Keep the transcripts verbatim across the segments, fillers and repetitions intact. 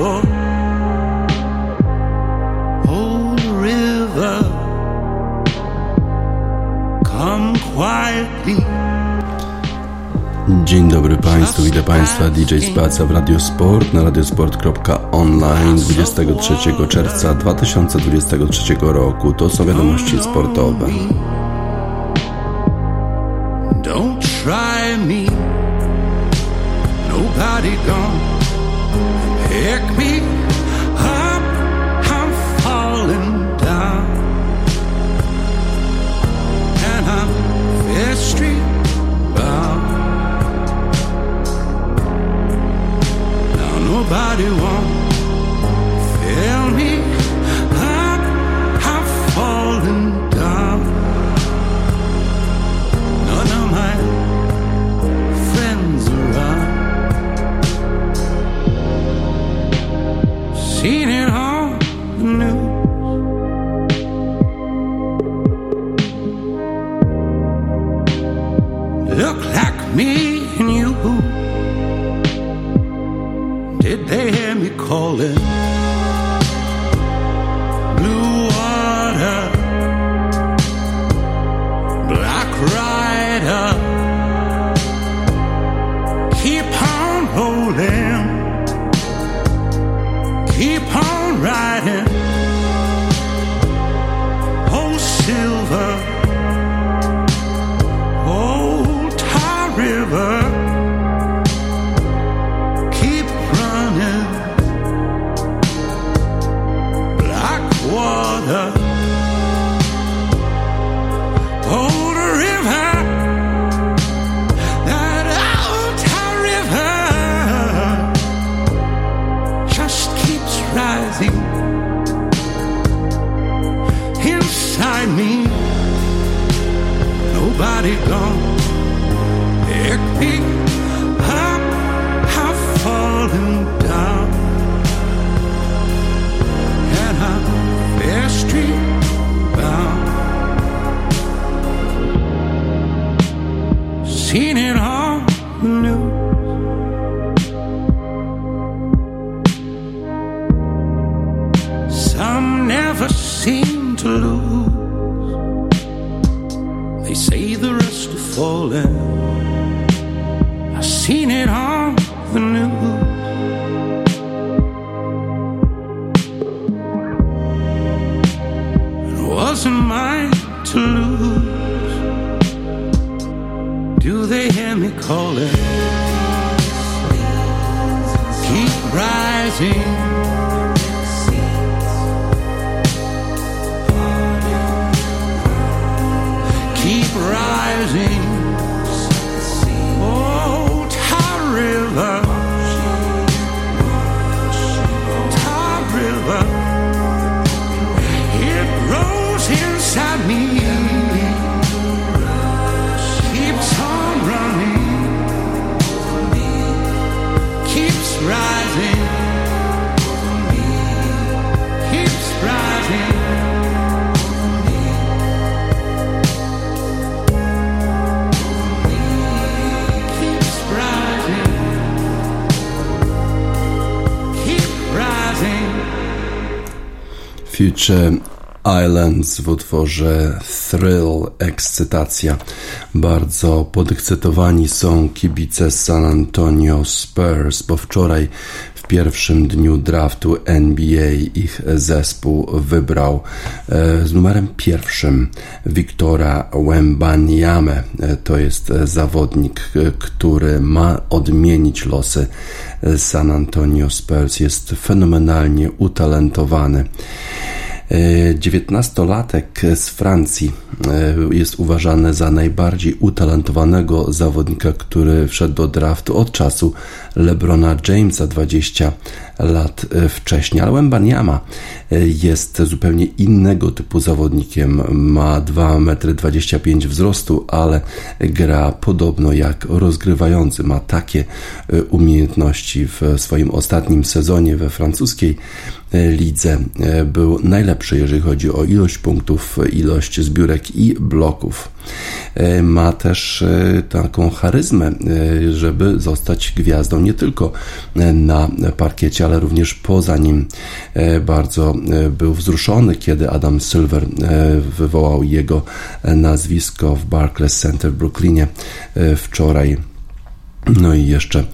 door. Oh, river, come quietly. Dzień dobry Państwu, witam Państwa, D J Spaca w Radio Sport na radiosport kropka online dwudziestego trzeciego czerwca dwa tysiące dwudziestego trzeciego roku. To są wiadomości sportowe. Don't try me, nobody gone, pick me up, I'm falling down, and I'm history bound. Now nobody won't fail me up, I'm falling down, none of my seen it on the news. Look like me and you. Did they hear me calling? Blue water, black rider. Keep on rolling. Keep on riding, oh silver, old Tar River, keep running, black water, old river, that old Tar River, just rising inside me, nobody gone, pick me up, I've fallen down, and I'm fair street bound, seen it all new. Never seem to lose. They say the rest are falling. I've seen it on the news. It wasn't mine to lose. Do they hear me calling? Keep rising. Keep rising, oh Tar River, Tar River, it grows inside me, keeps on running, keeps rising, keeps rising. Future Islands w utworze Thrill, ekscytacja. Bardzo podekscytowani są kibice San Antonio Spurs, bo wczoraj w pierwszym dniu draftu N B A ich zespół wybrał e, z numerem pierwszym Wiktora Wembanyamę. E, to jest zawodnik, e, który ma odmienić losy San Antonio Spurs. Jest fenomenalnie utalentowany. dziewiętnastolatek z Francji jest uważany za najbardziej utalentowanego zawodnika, który wszedł do draftu od czasu LeBrona Jamesa dwadzieścia lat wcześniej. Ale Wembanyama jest zupełnie innego typu zawodnikiem. Ma dwa metry dwadzieścia pięć wzrostu, ale gra podobno jak rozgrywający. Ma takie umiejętności. W swoim ostatnim sezonie we francuskiej lidze był najlepszy, jeżeli chodzi o ilość punktów, ilość zbiórek i bloków. Ma też taką charyzmę, żeby zostać gwiazdą pokazują nie tylko na parkiecie, ale również poza nim. Bardzo był wzruszony, kiedy Adam Silver wywołał jego nazwisko w Barclays Center w Brooklynie wczoraj. No i jeszcze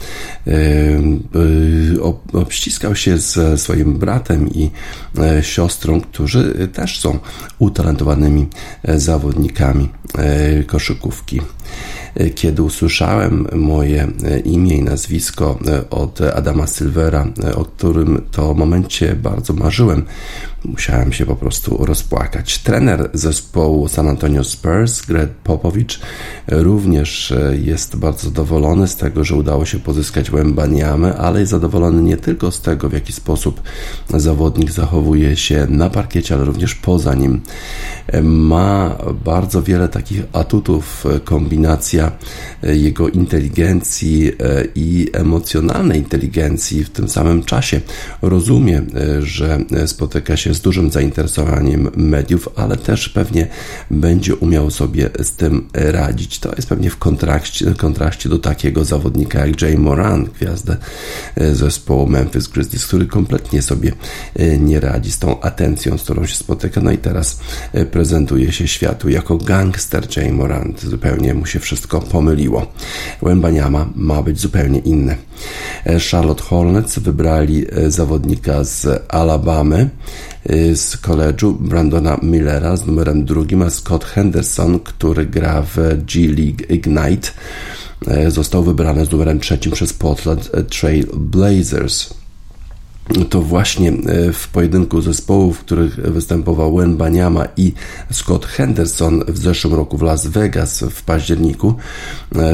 obściskał się ze swoim bratem i siostrą, którzy też są utalentowanymi zawodnikami koszykówki. Kiedy usłyszałem moje imię i nazwisko od Adama Silvera, o którym to momencie bardzo marzyłem, musiałem się po prostu rozpłakać. Trener zespołu San Antonio Spurs, Gregg Popovich, również jest bardzo zadowolony z tego, że udało się pozyskać Wembanyamę, ale jest zadowolony nie tylko z tego, w jaki sposób zawodnik zachowuje się na parkiecie, ale również poza nim. Ma bardzo wiele takich atutów, kombinacja jego inteligencji i emocjonalnej inteligencji w tym samym czasie. Rozumie, że spotyka się z dużym zainteresowaniem mediów, ale też pewnie będzie umiał sobie z tym radzić. To jest pewnie w kontraście, kontraście do takiego zawodnika jak Ja Morant, gwiazdę zespołu Memphis Grizzlies, który kompletnie sobie nie radzi z tą atencją, z którą się spotyka. No i teraz prezentuje się światu jako gangster. Ja Morant, zupełnie mu się wszystko pomyliło. Wembanyama ma być zupełnie inny. Charlotte Hornets wybrali zawodnika z Alabamy, z koledżu Brandona Millera z numerem drugim, a Scott Henderson, który gra w G League Ignite, został wybrany z numerem trzecim przez Portland Trail Blazers. To właśnie w pojedynku zespołów, w których występował Wembanyama i Scott Henderson w zeszłym roku w Las Vegas w październiku,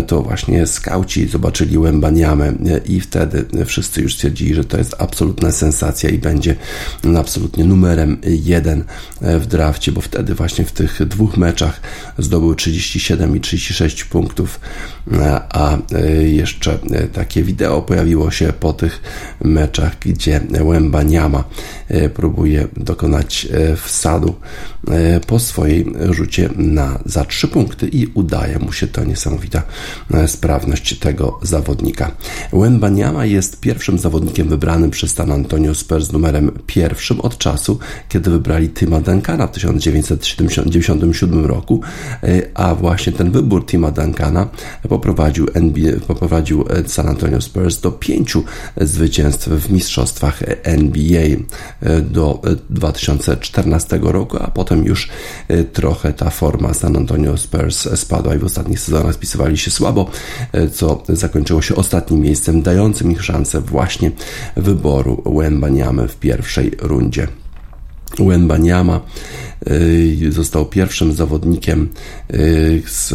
to właśnie skauci zobaczyli Wembanyamę i wtedy wszyscy już stwierdzili, że to jest absolutna sensacja i będzie absolutnie numerem jeden w drafcie, bo wtedy właśnie w tych dwóch meczach zdobył trzydzieści siedem i trzydzieści sześć punktów, a jeszcze takie wideo pojawiło się po tych meczach, gdzie Wembanyama próbuje dokonać wsadu po swojej rzucie na za trzy punkty i udaje mu się. To niesamowita sprawność tego zawodnika. Wembanyama jest pierwszym zawodnikiem wybranym przez San Antonio Spurs numerem pierwszym od czasu, kiedy wybrali Tima Duncana w tysiąc dziewięćset dziewięćdziesiątym siódmym roku, a właśnie ten wybór Tima Duncana poprowadził, N B A, poprowadził San Antonio Spurs do pięciu zwycięstw w mistrzostwach N B A do dwa tysiące czternastego roku, a potem już trochę ta forma San Antonio Spurs spadła i w ostatnich sezonach spisywali się słabo, co zakończyło się ostatnim miejscem dającym ich szansę właśnie wyboru Wembanyamy w pierwszej rundzie. Wembanyama został pierwszym zawodnikiem z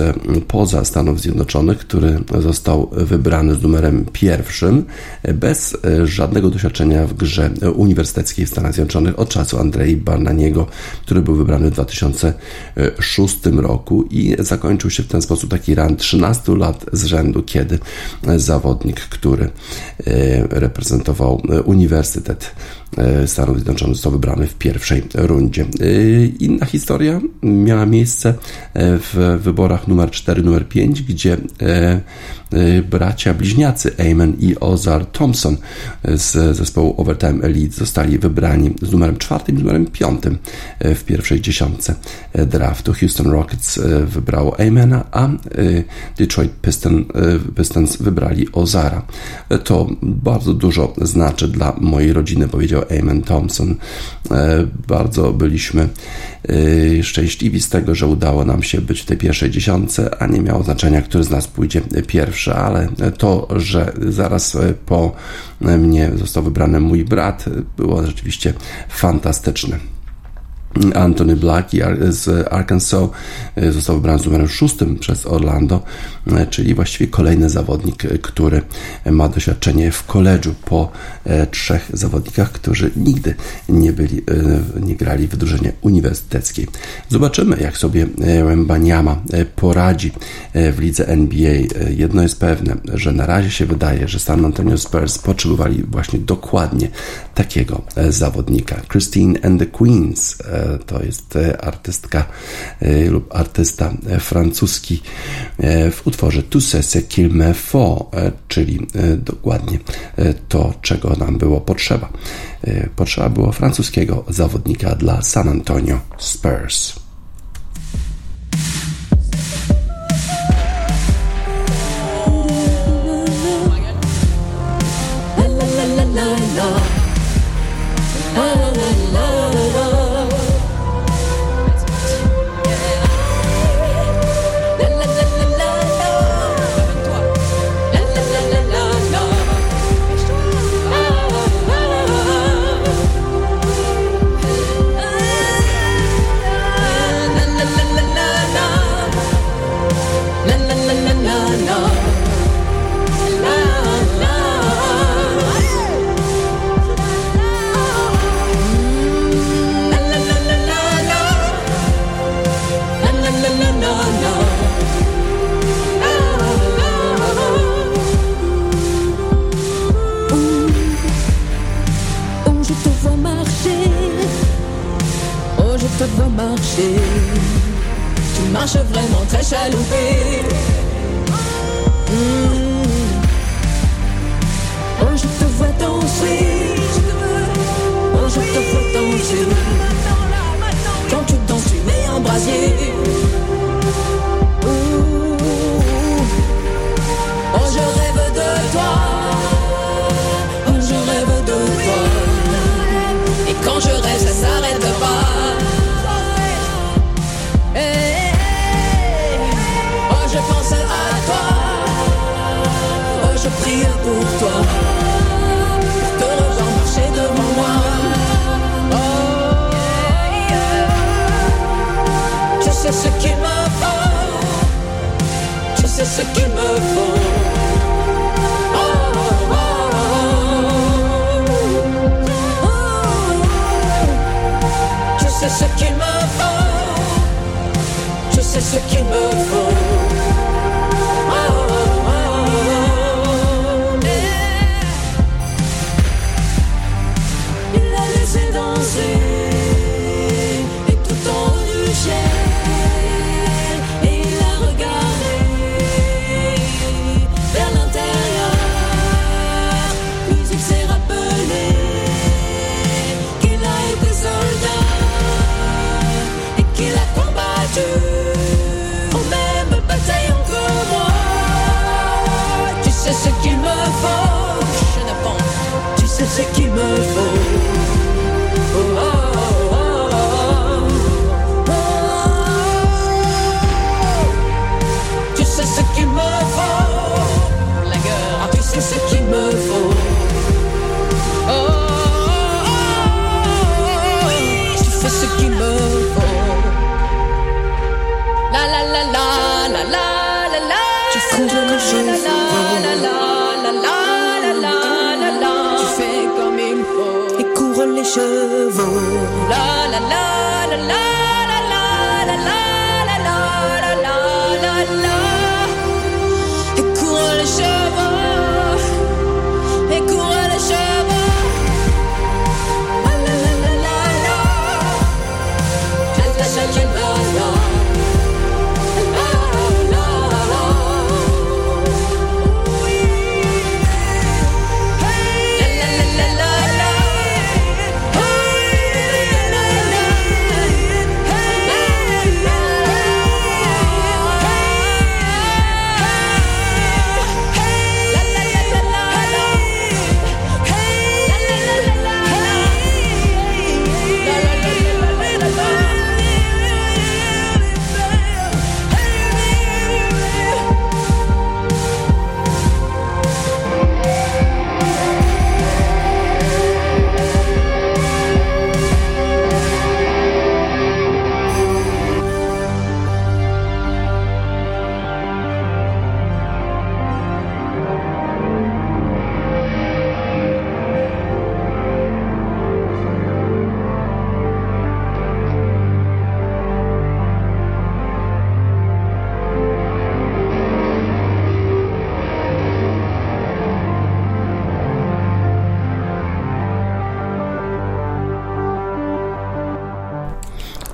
poza Stanów Zjednoczonych, który został wybrany z numerem pierwszym bez żadnego doświadczenia w grze uniwersyteckiej w Stanach Zjednoczonych od czasu Andrei Bananiego, który był wybrany w dwa tysiące szóstym roku i zakończył się w ten sposób taki run trzynastu lat z rzędu, kiedy zawodnik, który reprezentował uniwersytet Stanów Zjednoczonych, został wybrany w pierwszej rundzie. Inna historia miała miejsce w wyborach numer cztery, numer pięć, gdzie bracia bliźniacy Ayman i Ausar Thompson z zespołu Overtime Elite zostali wybrani z numerem czwartym i numerem piątym w pierwszej dziesiątce draftu. Houston Rockets wybrało Aymana, a Detroit Piston, Pistons wybrali Ausara. To bardzo dużo znaczy dla mojej rodziny, powiedział Ayman Thompson. Bardzo byliśmy szczęśliwi z tego, że udało nam się być w tej pierwszej dziesiątce, a nie miało znaczenia, który z nas pójdzie pierwszy, ale to, że zaraz po mnie został wybrany mój brat, było rzeczywiście fantastyczne. Anthony Black z Arkansas został wybrany z numerem szóstym przez Orlando, czyli właściwie kolejny zawodnik, który ma doświadczenie w koledżu po trzech zawodnikach, którzy nigdy nie byli, nie grali w drużynie uniwersyteckiej. Zobaczymy, jak sobie Wembanyama poradzi w lidze N B A. Jedno jest pewne, że na razie się wydaje, że San Antonio Spurs potrzebowali właśnie dokładnie takiego zawodnika. Christine and the Queens to jest artystka lub artysta francuski w utworze Tout ce qu'il me faut, czyli dokładnie to, czego nam było potrzeba. Potrzeba było francuskiego zawodnika dla San Antonio Spurs.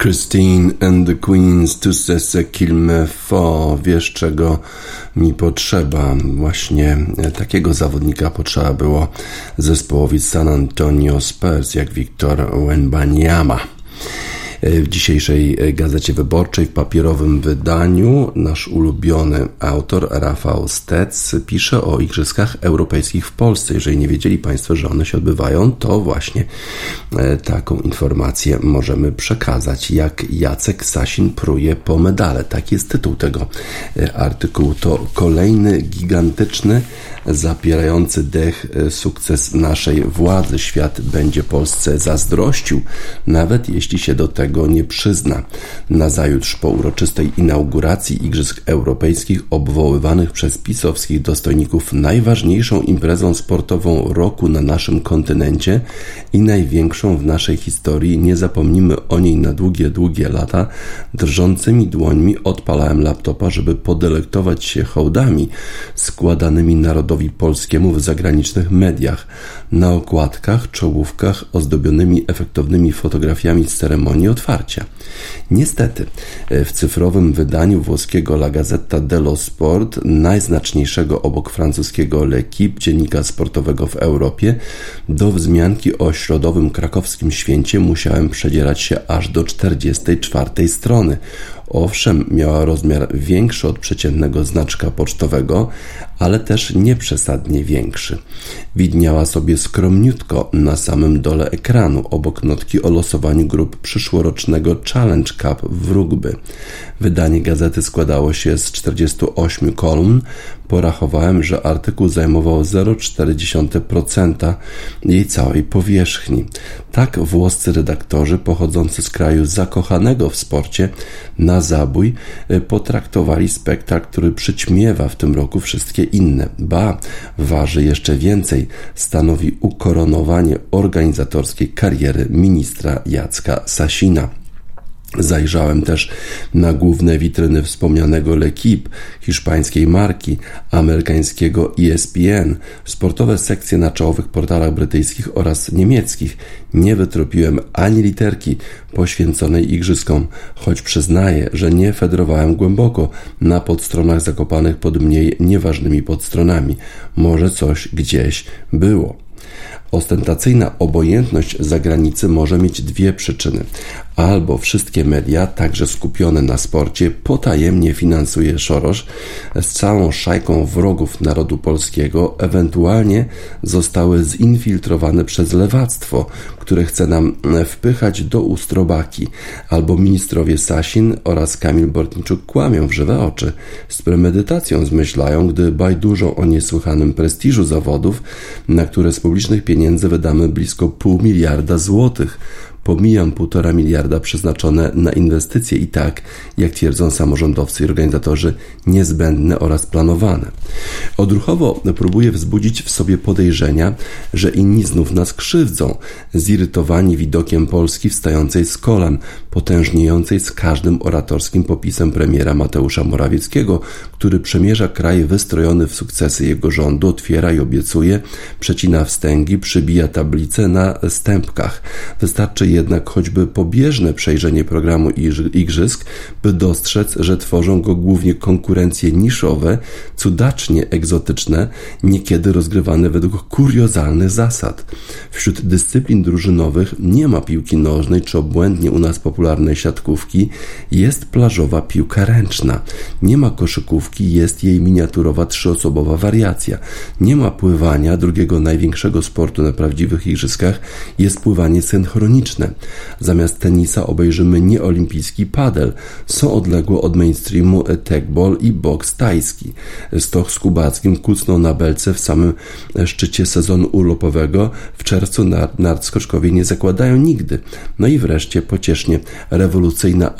Christine and the Queens, tu se kilme fo. Wiesz, czego mi potrzeba? Właśnie takiego zawodnika potrzeba było zespołowi San Antonio Spurs, jak Wiktor Wembanyama. W dzisiejszej Gazecie Wyborczej, w papierowym wydaniu, nasz ulubiony autor Rafał Stec pisze o Igrzyskach Europejskich w Polsce. Jeżeli nie wiedzieli Państwo, że one się odbywają, to właśnie taką informację możemy przekazać, jak Jacek Sasin pruje po medale. Taki jest tytuł tego artykułu. To kolejny gigantyczny, zapierający dech sukces naszej władzy. Świat będzie Polsce zazdrościł, nawet jeśli się do tego nie przyzna. Nazajutrz po uroczystej inauguracji Igrzysk Europejskich, obwoływanych przez pisowskich dostojników najważniejszą imprezą sportową roku na naszym kontynencie i największą w naszej historii, nie zapomnimy o niej na długie, długie lata. Drżącymi dłońmi odpalałem laptopa, żeby podelektować się hołdami składanymi narodowi polskiemu w zagranicznych mediach. Na okładkach, czołówkach ozdobionymi efektownymi fotografiami z ceremonii otwarcia. Niestety w cyfrowym wydaniu włoskiego La Gazzetta dello Sport, najznaczniejszego obok francuskiego L'Equipe, dziennika sportowego w Europie, do wzmianki o środowym krakowskim święcie musiałem przedzierać się aż do czterdziestej czwartej strony. Owszem, miała rozmiar większy od przeciętnego znaczka pocztowego, ale też nieprzesadnie większy. Widniała sobie skromniutko na samym dole ekranu, obok notki o losowaniu grup przyszłorocznego Challenge Cup w rugby. Wydanie gazety składało się z czterdziestu ośmiu kolumn. Porachowałem, że artykuł zajmował zero przecinek cztery procent jej całej powierzchni. Tak włoscy redaktorzy pochodzący z kraju zakochanego w sporcie na zabój potraktowali spektakl, który przyćmiewa w tym roku wszystkie inne. Ba, waży jeszcze więcej. Stanowi ukoronowanie organizatorskiej kariery ministra Jacka Sasina. Zajrzałem też na główne witryny wspomnianego L'Equipe, hiszpańskiej marki, amerykańskiego E S P N, sportowe sekcje na czołowych portalach brytyjskich oraz niemieckich. Nie wytropiłem ani literki poświęconej igrzyskom, choć przyznaję, że nie fedrowałem głęboko na podstronach zakopanych pod mniej nieważnymi podstronami. Może coś gdzieś było. Ostentacyjna obojętność zagranicy może mieć dwie przyczyny. Albo wszystkie media, także skupione na sporcie, potajemnie finansuje Soros z całą szajką wrogów narodu polskiego, ewentualnie zostały zinfiltrowane przez lewactwo, które chce nam wpychać do ustrobaki. Albo ministrowie Sasin oraz Kamil Bortniczuk kłamią w żywe oczy. Z premedytacją zmyślają, gdy bajdurzą o niesłychanym prestiżu zawodów, na które z publicznych pieniędzy wydamy blisko pół miliarda złotych. Pomijam półtora miliarda przeznaczone na inwestycje i tak, jak twierdzą samorządowcy i organizatorzy, niezbędne oraz planowane. Odruchowo próbuję wzbudzić w sobie podejrzenia, że inni znów nas krzywdzą, zirytowani widokiem Polski wstającej z kolan, potężniejącej z każdym oratorskim popisem premiera Mateusza Morawieckiego, który przemierza kraj wystrojony w sukcesy jego rządu, otwiera i obiecuje, przecina wstęgi, przybija tablice na stępkach. Wystarczy jednak choćby pobieżne przejrzenie programu igrzysk, by dostrzec, że tworzą go głównie konkurencje niszowe, cudacznie egzotyczne, niekiedy rozgrywane według kuriozalnych zasad. Wśród dyscyplin drużynowych nie ma piłki nożnej czy obłędnie u nas popularnej siatkówki, jest plażowa piłka ręczna. Nie ma koszykówki, jest jej miniaturowa trzyosobowa wariacja. Nie ma pływania, drugiego największego sportu na prawdziwych igrzyskach, jest pływanie synchroniczne. Zamiast tenisa obejrzymy nieolimpijski padel. Są odległe od mainstreamu tekbol i boks tajski. Stoch z Kubackim kucnął na belce w samym szczycie sezonu urlopowego. W czerwcu nartskoczkowie nie zakładają nigdy. No i wreszcie pociesznie rewolucyjna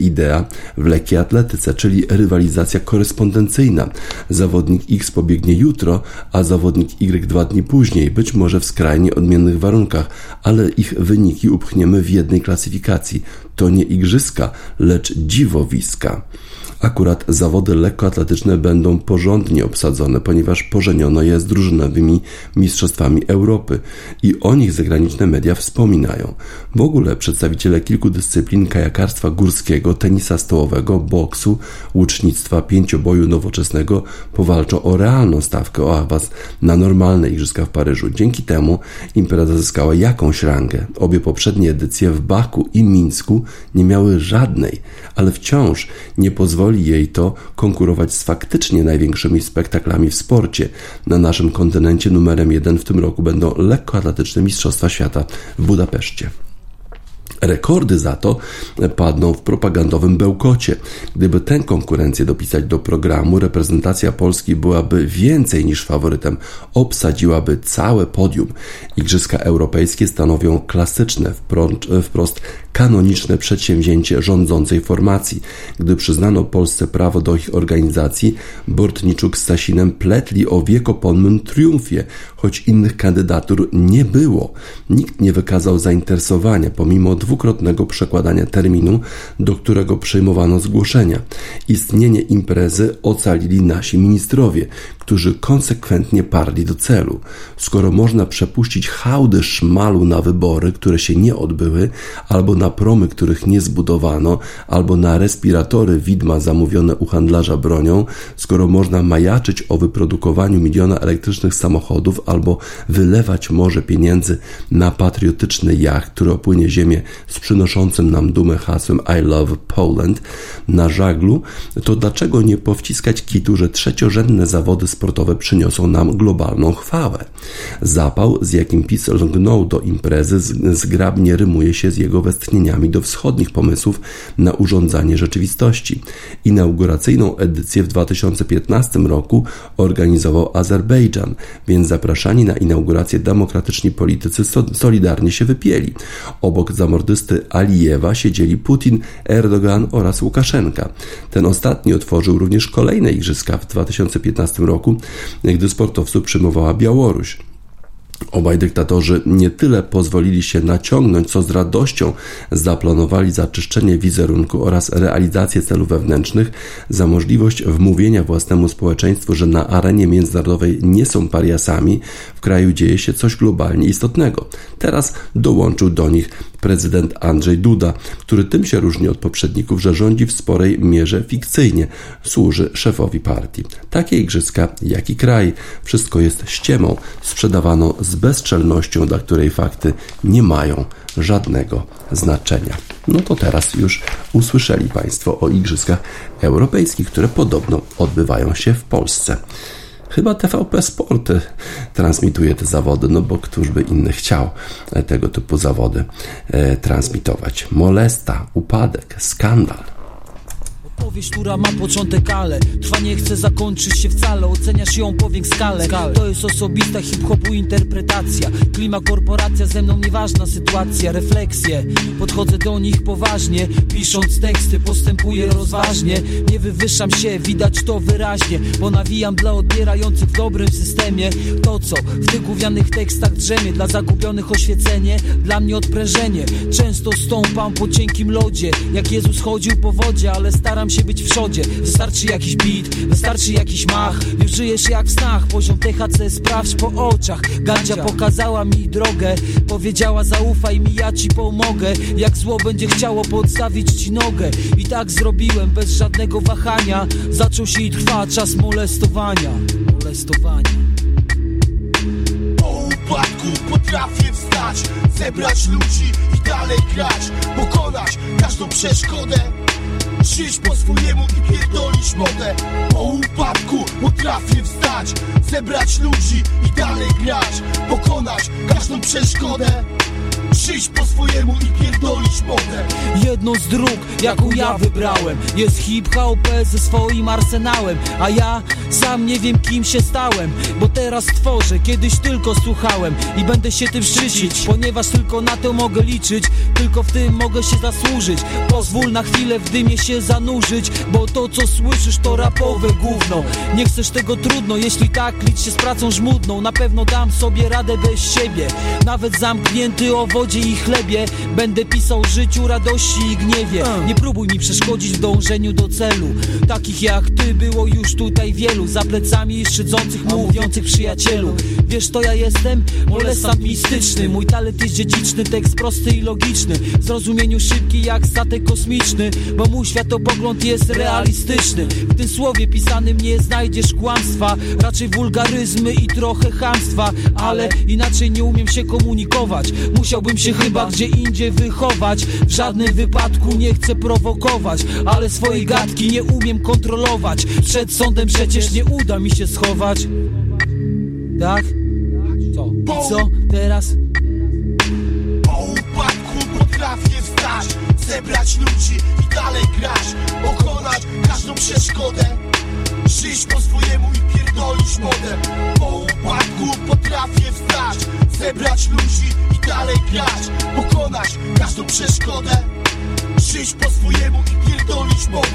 idea w lekkiej atletyce, czyli rywalizacja korespondencyjna. Zawodnik X pobiegnie jutro, a zawodnik Y dwa dni później, być może w skrajnie odmiennych warunkach, ale ich wyniki upchniemy w jednej klasyfikacji. To nie igrzyska, lecz dziwowiska. Akurat zawody lekkoatletyczne będą porządnie obsadzone, ponieważ pożeniono je z drużynowymi mistrzostwami Europy i o nich zagraniczne media wspominają. W ogóle przedstawiciele kilku dyscyplin kajakarstwa górskiego, tenisa stołowego, boksu, łucznictwa, pięcioboju nowoczesnego powalczą o realną stawkę o awans na normalne igrzyska w Paryżu. Dzięki temu impreza zyskała jakąś rangę. Obie poprzednie edycje w Baku i Mińsku nie miały żadnej, ale wciąż nie pozwoli jej to konkurować z faktycznie największymi spektaklami w sporcie. Na naszym kontynencie numerem jeden w tym roku będą lekkoatletyczne Mistrzostwa Świata w Budapeszcie. Rekordy za to padną w propagandowym Bełkocie. Gdyby tę konkurencję dopisać do programu, reprezentacja Polski byłaby więcej niż faworytem. Obsadziłaby całe podium. Igrzyska europejskie stanowią klasyczne, wprost kanoniczne przedsięwzięcie rządzącej formacji. Gdy przyznano Polsce prawo do ich organizacji, Bortniczuk z Sasinem pletli o wiekopomnym triumfie, choć innych kandydatur nie było. Nikt nie wykazał zainteresowania, pomimo dwukrotnego przekładania terminu, do którego przyjmowano zgłoszenia. Istnienie imprezy ocalili nasi ministrowie, którzy konsekwentnie parli do celu. Skoro można przepuścić hałdy szmalu na wybory, które się nie odbyły, albo na promy, których nie zbudowano, albo na respiratory widma zamówione u handlarza bronią, skoro można majaczyć o wyprodukowaniu miliona elektrycznych samochodów, albo wylewać morze pieniędzy na patriotyczny jacht, który opłynie ziemię z przynoszącym nam dumę hasłem I love Poland na żaglu, to dlaczego nie powciskać kitu, że trzeciorzędne zawody sportowe przyniosą nam globalną chwałę? Zapał, z jakim PiS lgnął do imprezy, zgrabnie rymuje się z jego westchnieniami do wschodnich pomysłów na urządzanie rzeczywistości. Inauguracyjną edycję w dwa tysiące piętnastym roku organizował Azerbejdżan, więc zapraszani na inaugurację demokratyczni politycy solidarnie się wypieli. Obok zamordysty Alijewa siedzieli Putin, Erdogan oraz Łukaszenka. Ten ostatni otworzył również kolejne igrzyska w dwa tysiące piętnastym roku, gdy sportowców przyjmowała Białoruś. Obaj dyktatorzy nie tyle pozwolili się naciągnąć, co z radością zaplanowali zaczyszczenie wizerunku oraz realizację celów wewnętrznych za możliwość wmówienia własnemu społeczeństwu, że na arenie międzynarodowej nie są pariasami, w kraju dzieje się coś globalnie istotnego. Teraz dołączył do nich prezydent Andrzej Duda, który tym się różni od poprzedników, że rządzi w sporej mierze fikcyjnie, służy szefowi partii. Takie igrzyska, jak i kraj, wszystko jest ściemą, sprzedawano z bezczelnością, dla której fakty nie mają żadnego znaczenia. No to teraz już usłyszeli Państwo o igrzyskach europejskich, które podobno odbywają się w Polsce. Chyba T V P Sport transmituje te zawody, no bo któż by inny chciał tego typu zawody e, transmitować. Molesta, upadek, skandal. Opowieść, która ma początek, ale trwa, nie chce zakończyć się wcale. Oceniasz ją po skalę. To jest osobista hip-hopu interpretacja. Klima, korporacja, ze mną nieważna sytuacja. Refleksje, podchodzę do nich poważnie. Pisząc teksty, postępuję rozważnie. Nie wywyższam się, widać to wyraźnie. Bo nawijam dla odbierających w dobrym systemie. To co w tych gównianych tekstach drzemie. Dla zagubionych oświecenie, dla mnie odprężenie. Często stąpam po cienkim lodzie, jak Jezus chodził po wodzie, ale staram się być w przodzie, wystarczy jakiś beat, wystarczy jakiś mach, już żyjesz jak w snach, poziom T H C sprawdź po oczach, Gandzia pokazała mi drogę, powiedziała zaufaj mi, ja ci pomogę, jak zło będzie chciało podstawić ci nogę, i tak zrobiłem bez żadnego wahania, zaczął się i trwa czas molestowania, molestowania. Po upadku potrafię wstać, zebrać ludzi i dalej grać, pokonać każdą przeszkodę. Krzyż po swojemu i pierdolisz modę. Po upadku potrafię wstać, zebrać ludzi i dalej grać, pokonać każdą przeszkodę. Krzyż po swojemu i pierdolisz modę. Jedną z dróg, jaką ja wybrałem, jest hip-hop ze swoim arsenałem. A ja sam nie wiem, kim się stałem, bo teraz tworzę, kiedyś tylko słuchałem i będę się tym szczycić, ponieważ tylko na to mogę liczyć, tylko w tym mogę się zasłużyć. Pozwól na chwilę w dymie się zanurzyć, bo to co słyszysz to rapowe gówno. Nie chcesz tego, trudno, jeśli tak licz się z pracą żmudną. Na pewno dam sobie radę bez siebie, nawet zamknięty o wodzie pocie i chlebie. Będę pisał życiu, radości i gniewie. Nie próbuj mi przeszkodzić w dążeniu do celu. Takich jak ty było już tutaj wielu. Za plecami szydzących, mówiących przyjacielu. Wiesz, to ja jestem molestant mistyczny. Mój talent jest dziedziczny, tekst prosty i logiczny, w zrozumieniu szybki jak statek kosmiczny. Bo mój światopogląd jest realistyczny. W tym słowie pisanym nie znajdziesz kłamstwa, raczej wulgaryzmy i trochę chamstwa. Ale inaczej nie umiem się komunikować. Musiałbym się chyba gdzie indziej wychować. W żadnym wypadku nie chcę prowokować, ale swojej gadki nie umiem kontrolować. Przed sądem przecież nie uda mi się schować. Tak? Co? I co teraz? Po upadku potrafię wstać, zebrać ludzi i dalej grać, pokonać każdą przeszkodę, żyć po swojemu i pierdolić modę. Po upadku potrafię wstać, zebrać ludzi i dalej grać, pokonać każdą przeszkodę, żyć po swojemu i pierdolić modę.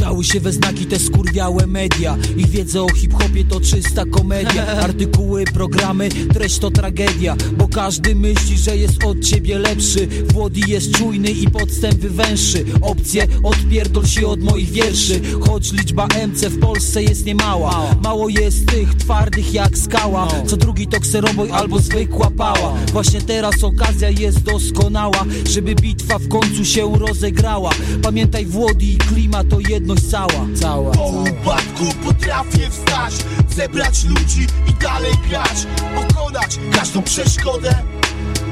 Dały się we znaki te skurwiałe media. Ich wiedza o hip-hopie to czysta komedia. Artykuły, programy, treść to tragedia. Bo każdy myśli, że jest od ciebie lepszy. Włody jest czujny i podstęp wywęszy. Opcje odpierdol się od moich wierszy. Choć liczba M C w Polsce jest niemała. Mało jest tych twardych jak skała. Co drugi to kseroboj albo zwykła pała. Właśnie teraz okazja jest doskonała, żeby bitwa w końcu się rozegrała. Pamiętaj, Włody i klima to jedność cała. Cała. Po upadku potrafię wstać, zebrać ludzi i dalej grać, pokonać każdą przeszkodę,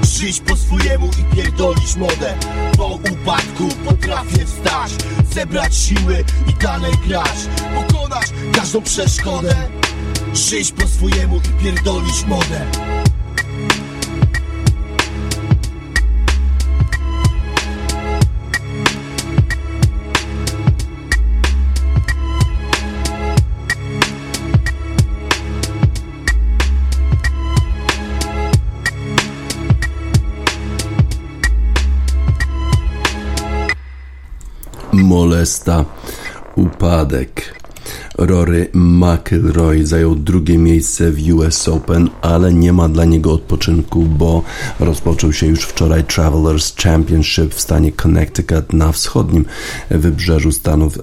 żyć po swojemu i pierdolić modę. Po upadku potrafię wstać, zebrać siły i dalej grać, pokonać każdą przeszkodę, żyć po swojemu i pierdolić modę. Molesta, upadek. Rory McIlroy zajął drugie miejsce w U S Open, ale nie ma dla niego odpoczynku, bo rozpoczął się już wczoraj Travelers Championship w stanie Connecticut na wschodnim wybrzeżu Stanów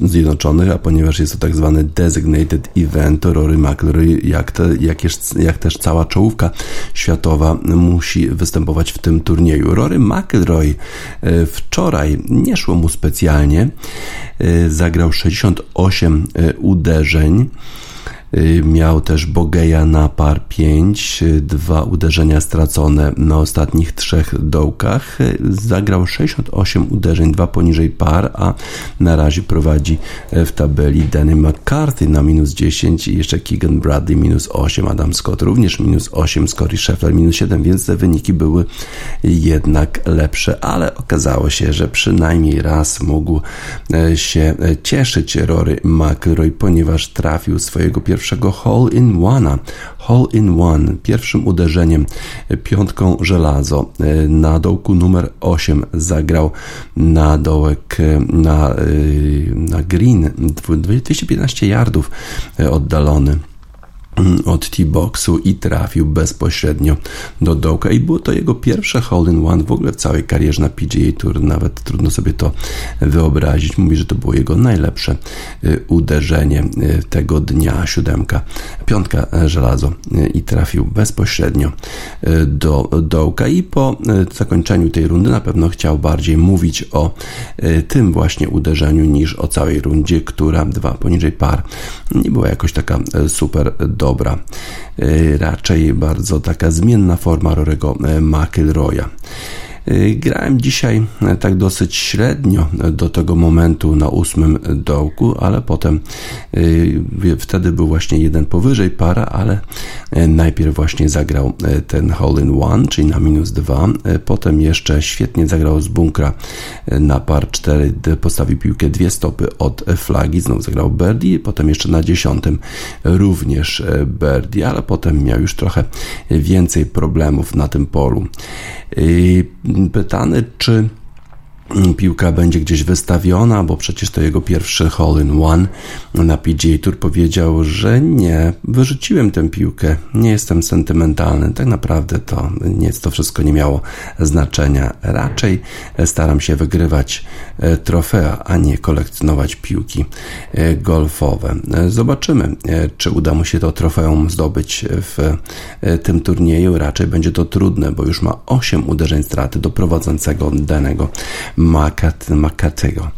Zjednoczonych, a ponieważ jest to tak zwany designated event, to Rory McIlroy, jak, te, jak, jest, jak też cała czołówka światowa, musi występować w tym turnieju. Rory McIlroy wczoraj nie szło mu specjalnie, zagrał sześćdziesiąt osiem uderzeń, miał też bogeja na par pięć, dwa uderzenia stracone na ostatnich trzech dołkach, zagrał sześćdziesiąt osiem uderzeń, dwa poniżej par, a na razie prowadzi w tabeli Danny McCarthy na minus dziesięć i jeszcze Keegan Bradley minus osiem, Adam Scott również minus osiem, Scottie Scheffler minus siedem, więc te wyniki były jednak lepsze, ale okazało się, że przynajmniej raz mógł się cieszyć Rory McIlroy, ponieważ trafił swojego pierwszego hole-in-one'a. Hole-in-one pierwszym uderzeniem, piątką żelazo na dołku numer osiem zagrał na dołek na, na green dwieście piętnaście yardów oddalony od T-boxu i trafił bezpośrednio do dołka i było to jego pierwsze hole-in-one w ogóle w całej karierze na P G A Tour, nawet trudno sobie to wyobrazić. Mówi, że to było jego najlepsze uderzenie tego dnia, siódemka, piątka żelazo i trafił bezpośrednio do dołka i po zakończeniu tej rundy na pewno chciał bardziej mówić o tym właśnie uderzeniu niż o całej rundzie, która dwa poniżej par nie była jakoś taka super dobra, raczej bardzo taka zmienna forma Rory'ego McIlroya. Grałem dzisiaj tak dosyć średnio do tego momentu na ósmym dołku, ale potem wtedy był właśnie jeden powyżej para, ale najpierw właśnie zagrał ten hole-in-one, czyli na minus dwa, potem jeszcze świetnie zagrał z bunkra na par cztery, postawił piłkę dwie stopy od flagi, znowu zagrał birdie, potem jeszcze na dziesiątym również birdie, ale potem miał już trochę więcej problemów na tym polu. Pytany, czy piłka będzie gdzieś wystawiona, bo przecież to jego pierwszy hole in one na P G A Tour. Powiedział, że nie, wyrzuciłem tę piłkę, nie jestem sentymentalny, tak naprawdę to nic, to wszystko nie miało znaczenia, raczej staram się wygrywać trofea, a nie kolekcjonować piłki golfowe. Zobaczymy, czy uda mu się to trofeum zdobyć w tym turnieju, raczej będzie to trudne, bo już ma osiem uderzeń straty do prowadzącego danego Makatego.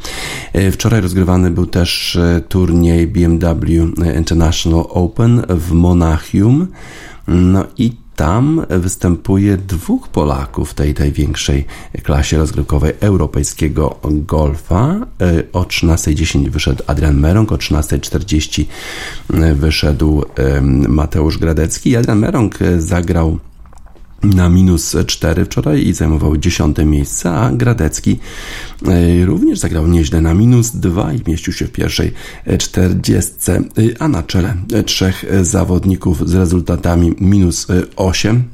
Wczoraj rozgrywany był też turniej B M W International Open w Monachium. No i tam występuje dwóch Polaków w tej, tej większej klasie rozgrywkowej europejskiego golfa. O trzynastej dziesięć wyszedł Adrian Meronk, o trzynastej czterdzieści wyszedł Mateusz Gradecki. Adrian Meronk zagrał na minus cztery wczoraj i zajmował dziesiąte miejsce, a Gradecki również zagrał nieźle na minus dwa i mieścił się w pierwszej czterdziestce, a na czele trzech zawodników z rezultatami minus osiem.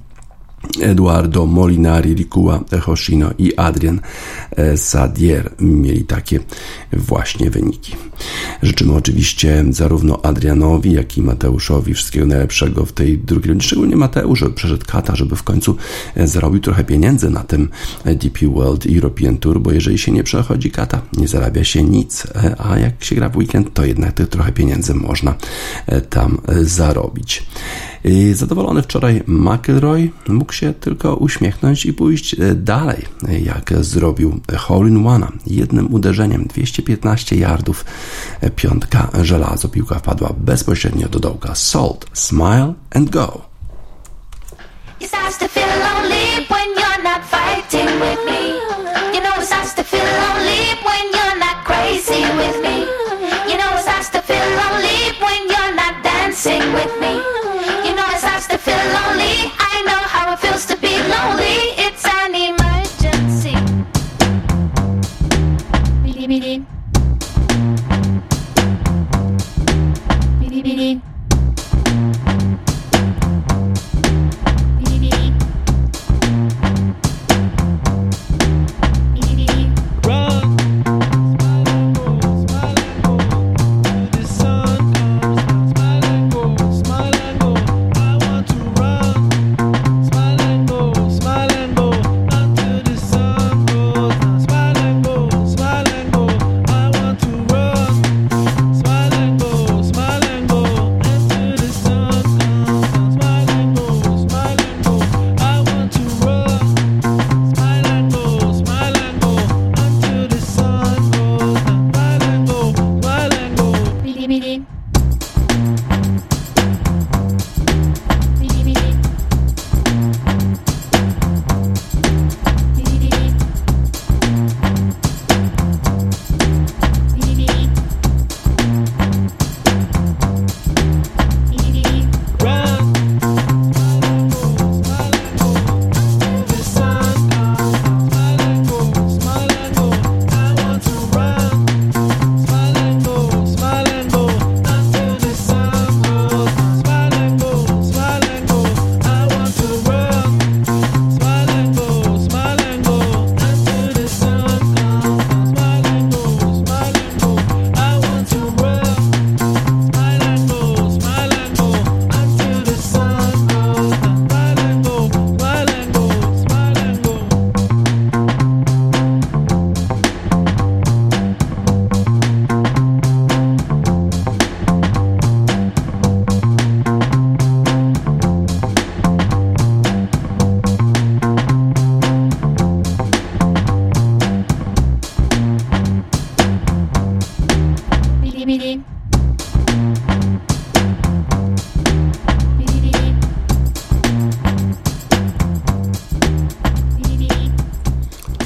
Eduardo Molinari, Rikuła Hoshino i Adrian Sadier mieli takie właśnie wyniki. Życzymy oczywiście zarówno Adrianowi, jak i Mateuszowi wszystkiego najlepszego w tej drugiej rundzie. Szczególnie Mateusz, żeby przeszedł kata, żeby w końcu zarobił trochę pieniędzy na tym D P World European Tour, bo jeżeli się nie przechodzi kata, nie zarabia się nic, a jak się gra w weekend, to jednak tych trochę pieniędzy można tam zarobić. Zadowolony wczoraj McIlroy mógł się tylko uśmiechnąć i pójść dalej, jak zrobił hole in one. Jednym uderzeniem dwieście piętnaście yardów, piątka żelazo. Piłka wpadła bezpośrednio do dołka. Salt, smile and go.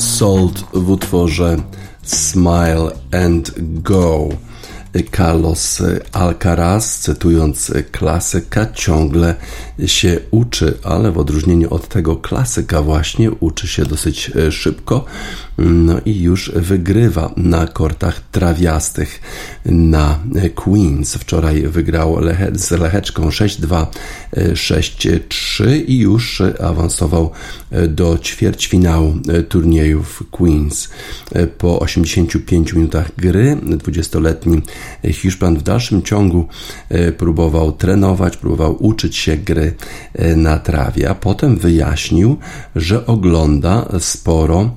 Salt w utworze Smile and Go. Carlos Alcaraz, cytując klasyka, ciągle się uczy, ale w odróżnieniu od tego klasyka właśnie uczy się dosyć szybko, no i już wygrywa na kortach trawiastych na Queens. Wczoraj wygrał z Lecheczką sześć dwa, sześć trzy i już awansował do ćwierćfinału turnieju w Queens. Po osiemdziesięciu pięciu minutach gry dwudziestoletni Hiszpan w dalszym ciągu próbował trenować, próbował uczyć się gry na trawie, a potem wyjaśnił, że ogląda sporo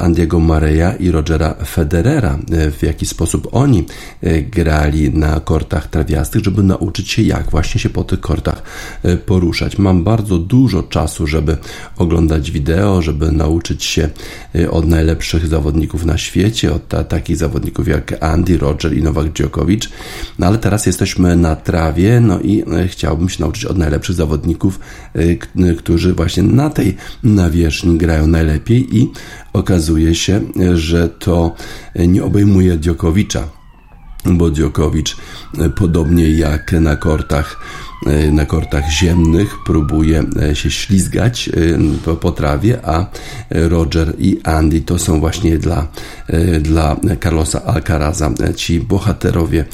Andiego Murray'a i Rogera Federera, w jaki sposób oni grali na kortach trawiastych, żeby nauczyć się, jak właśnie się po tych kortach poruszać. Mam bardzo dużo czasu, żeby oglądać wideo, żeby nauczyć się od najlepszych zawodników na świecie, od ta, takich zawodników jak Andy, Roger i Nowak Djokovic, no ale teraz jesteśmy na trawie, no i chciałbym się nauczyć od najlepszych zawodników, którzy właśnie na tej nawierzchni grają najlepiej, i okazuje się, że to nie obejmuje Djokovicza, bo Djokovic, podobnie jak na kortach na kortach ziemnych, próbuje się ślizgać po, po trawie, a Roger i Andy to są właśnie dla, dla Carlosa Alcaraza ci bohaterowie,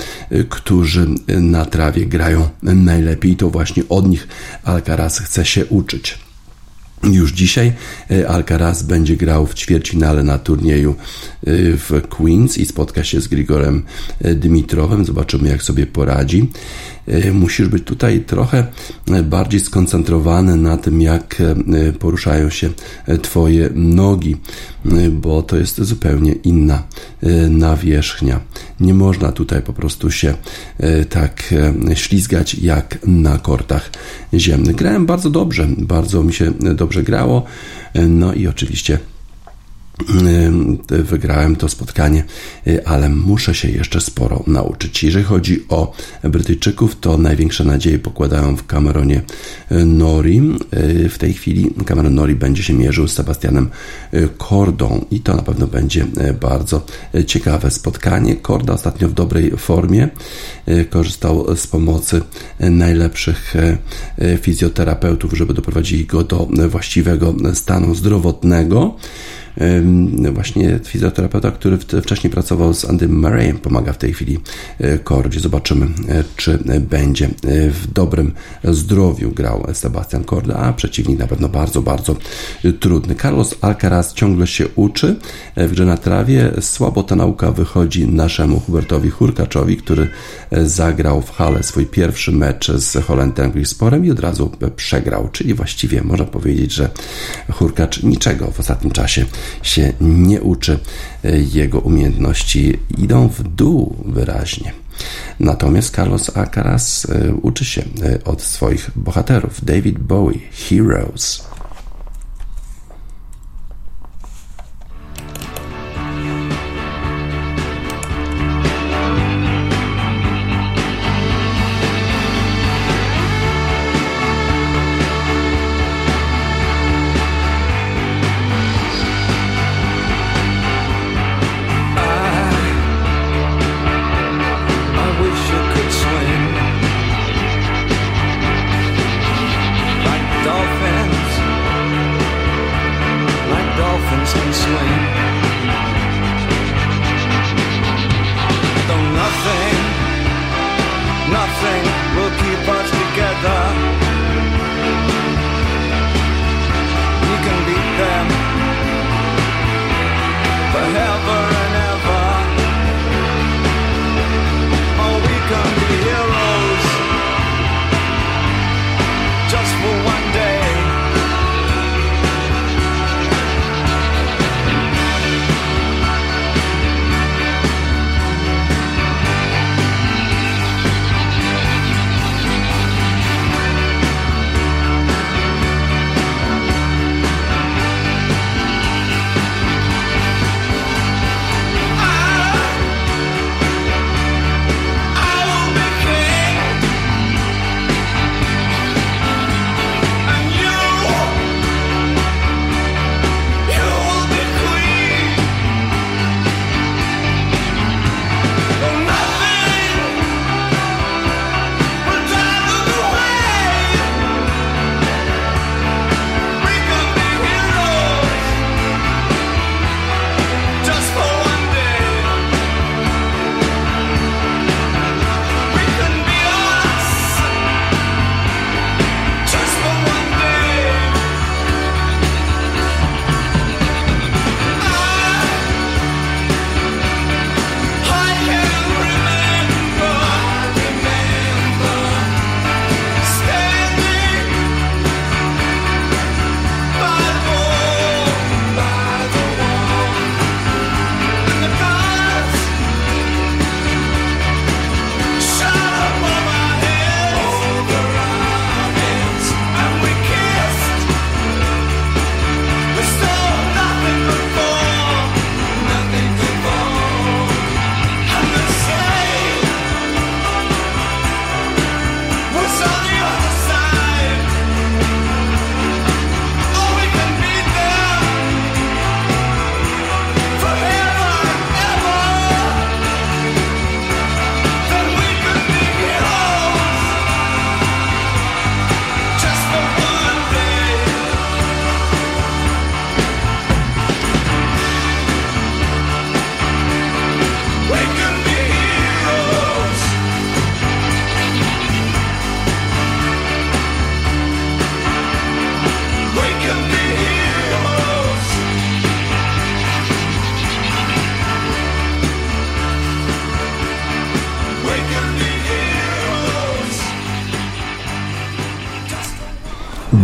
którzy na trawie grają najlepiej. To właśnie od nich Alcaraz chce się uczyć. Już dzisiaj Alcaraz będzie grał w ćwierćfinale na turnieju w Queens i spotka się z Grigorem Dimitrowem. Zobaczymy, jak sobie poradzi. Musisz być tutaj trochę bardziej skoncentrowany na tym, jak poruszają się twoje nogi, bo to jest zupełnie inna nawierzchnia. Nie można tutaj po prostu się tak ślizgać jak na kortach ziemnych. Grałem bardzo dobrze, bardzo mi się dobrze grało, no i oczywiście wygrałem to spotkanie, ale muszę się jeszcze sporo nauczyć. Jeżeli chodzi o Brytyjczyków, to największe nadzieje pokładają w Cameronie Norim. W tej chwili Cameron Norrie będzie się mierzył z Sebastianem Kordą i to na pewno będzie bardzo ciekawe spotkanie. Korda ostatnio w dobrej formie, korzystał z pomocy najlepszych fizjoterapeutów, żeby doprowadzili go do właściwego stanu zdrowotnego. Właśnie fizjoterapeuta, który wcześniej pracował z Andym Murrayem, pomaga w tej chwili Kordzie. Zobaczymy, czy będzie w dobrym zdrowiu grał Sebastian Korda, a przeciwnik na pewno bardzo, bardzo trudny. Carlos Alcaraz ciągle się uczy w grze na trawie. Słabo ta nauka wychodzi naszemu Hubertowi Hurkaczowi, który zagrał w hale swój pierwszy mecz z Holendrem Grigsporem i od razu przegrał, czyli właściwie można powiedzieć, że Hurkacz niczego w ostatnim czasie się nie uczy, jego umiejętności idą w dół wyraźnie. Natomiast Carlos Alcaraz uczy się od swoich bohaterów. David Bowie, Heroes.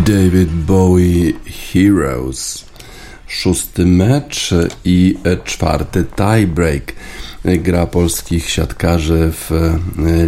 David Bowie Heroes. Szósty mecz i czwarty tiebreak. Gra polskich siatkarzy w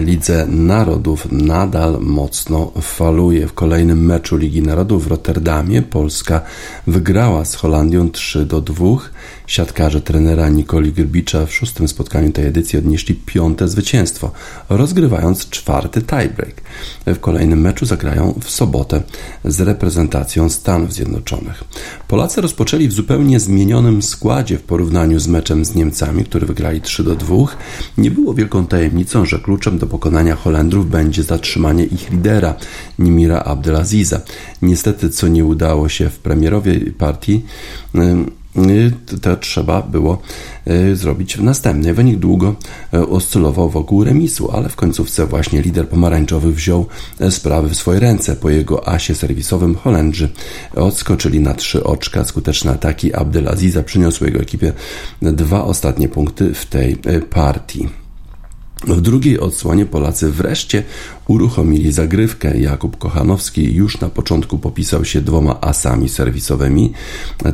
Lidze Narodów nadal mocno faluje. W kolejnym meczu Ligi Narodów w Rotterdamie Polska wygrała z Holandią trzy do dwóch. Siatkarze trenera Nikoli Grbicza w szóstym spotkaniu tej edycji odnieśli piąte zwycięstwo, rozgrywając czwarty tiebreak. W kolejnym meczu zagrają w sobotę z reprezentacją Stanów Zjednoczonych. Polacy rozpoczęli w zupełnie zmienionym składzie w porównaniu z meczem z Niemcami, który wygrali trzy do dwóch. Nie było wielką tajemnicą, że kluczem do pokonania Holendrów będzie zatrzymanie ich lidera, Nimira Abdelaziza. Niestety, co nie udało się w premierowej partii, to trzeba było zrobić w następnej. Wynik długo oscylował wokół remisu, ale w końcówce właśnie lider pomarańczowy wziął sprawy w swoje ręce. Po jego asie serwisowym Holendrzy odskoczyli na trzy oczka. Skuteczne ataki Abdelaziza przyniosły jego ekipie dwa ostatnie punkty w tej partii. W drugiej odsłonie Polacy wreszcie uruchomili zagrywkę. Jakub Kochanowski już na początku popisał się dwoma asami serwisowymi.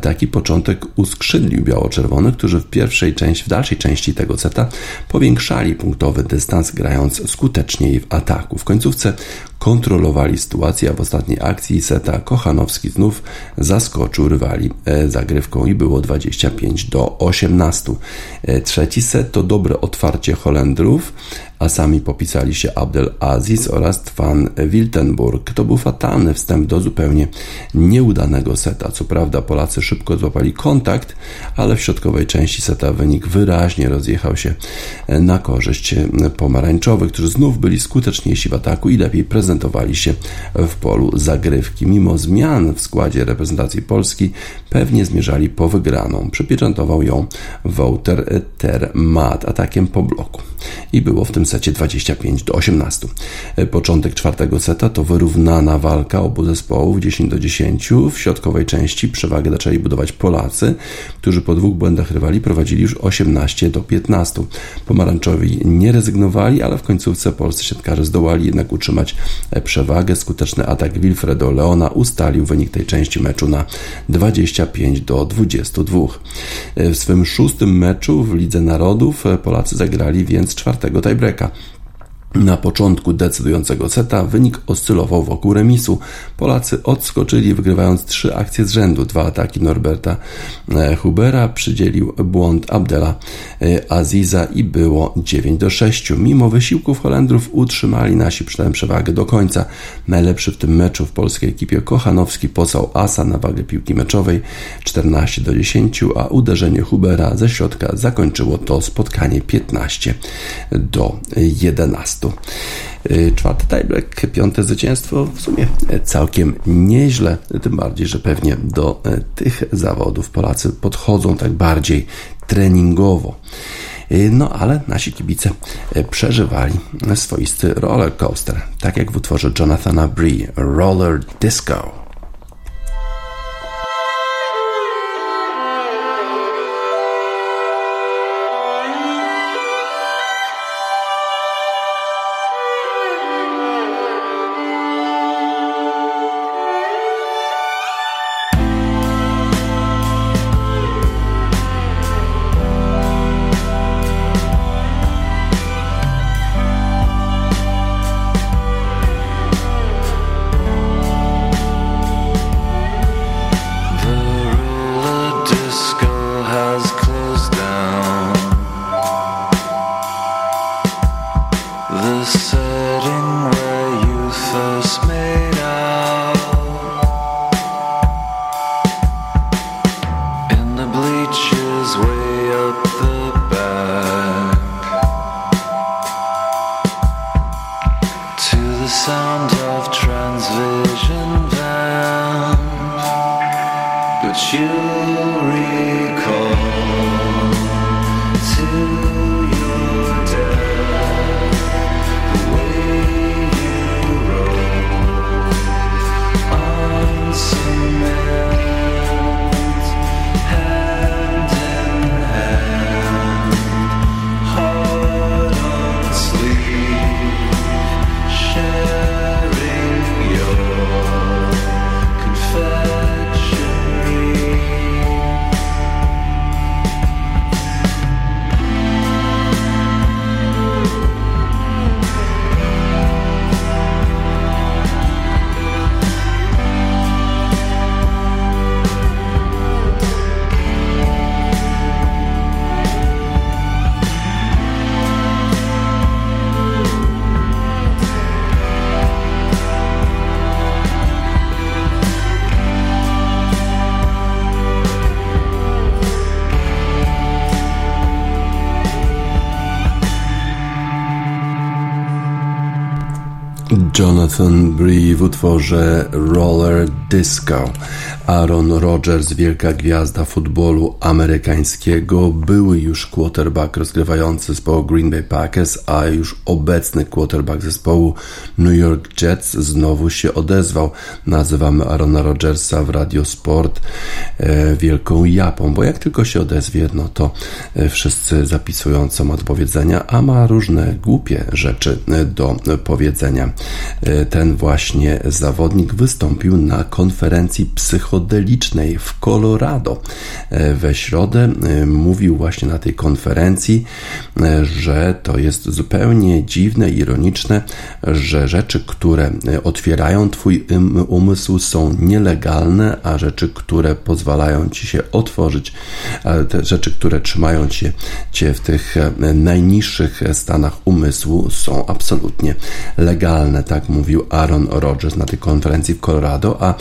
Taki początek uskrzydlił biało-czerwonych, którzy w pierwszej części, w dalszej części tego seta powiększali punktowy dystans, grając skuteczniej w ataku. W końcówce kontrolowali sytuację, a w ostatniej akcji seta Kochanowski znów zaskoczył rywali zagrywką i było dwadzieścia pięć do osiemnastu. Trzeci set to dobre otwarcie Holendrów, a sami popisali się Abdelaziz oraz Van Wiltenburg. To był fatalny wstęp do zupełnie nieudanego seta. Co prawda Polacy szybko złapali kontakt, ale w środkowej części seta wynik wyraźnie rozjechał się na korzyść pomarańczowych, którzy znów byli skuteczniejsi w ataku i lepiej prezentowali się w polu zagrywki. Mimo zmian w składzie reprezentacji Polski pewnie zmierzali po wygraną. Przypieczętował ją Wouter Termat atakiem po bloku i było w tym secie dwadzieścia pięć do osiemnastu. Początek czwartego seta to wyrównana walka obu zespołów dziesięć do dziesięciu. W środkowej części przewagę zaczęli budować Polacy, którzy po dwóch błędach rywali prowadzili już osiemnaście do piętnastu. Pomarańczowi nie rezygnowali, ale w końcówce polscy siatkarze zdołali jednak utrzymać przewagę. Skuteczny atak Wilfredo Leona ustalił wynik tej części meczu na dwadzieścia pięć do dwudziestu dwóch. W swym szóstym meczu w Lidze Narodów Polacy zagrali więc czwartego tiebreaka. Na początku decydującego seta wynik oscylował wokół remisu. Polacy odskoczyli, wygrywając trzy akcje z rzędu. Dwa ataki Norberta Hubera przydzielił błąd Abdela Aziza i było dziewięć do sześciu. Mimo wysiłków Holendrów utrzymali nasi przewagę do końca. Najlepszy w tym meczu w polskiej ekipie Kochanowski posał asa na wagę piłki meczowej czternaście do dziesięciu, a uderzenie Hubera ze środka zakończyło to spotkanie piętnaście do jedenastu. Czwarty tiebreak, piąte zwycięstwo, w sumie całkiem nieźle, tym bardziej, że pewnie do tych zawodów Polacy podchodzą tak bardziej treningowo. No ale nasi kibice przeżywali swoisty roller coaster, tak jak w utworze Jonathana Bree, Roller Disco. Jonathan Bree w utworze Roller Disco. Aaron Rodgers, wielka gwiazda futbolu amerykańskiego, były już quarterback rozgrywający zespołu Green Bay Packers, a już obecny quarterback zespołu New York Jets znowu się odezwał. Nazywamy Aarona Rodgersa w Radio Sport e, wielką japą, bo jak tylko się odezwie, no to wszyscy zapisują, co ma do powiedzenia, a ma różne głupie rzeczy do powiedzenia. Ten właśnie zawodnik wystąpił na konferencji psychodelicznej w Colorado we środę. Mówił właśnie na tej konferencji, że to jest zupełnie dziwne, ironiczne, że rzeczy, które otwierają twój umysł, są nielegalne, a rzeczy, które pozwalają ci się otworzyć, te rzeczy, które trzymają cię, cię w tych najniższych stanach umysłu, są absolutnie legalne. Tak mówił Aaron Rodgers na tej konferencji w Colorado, a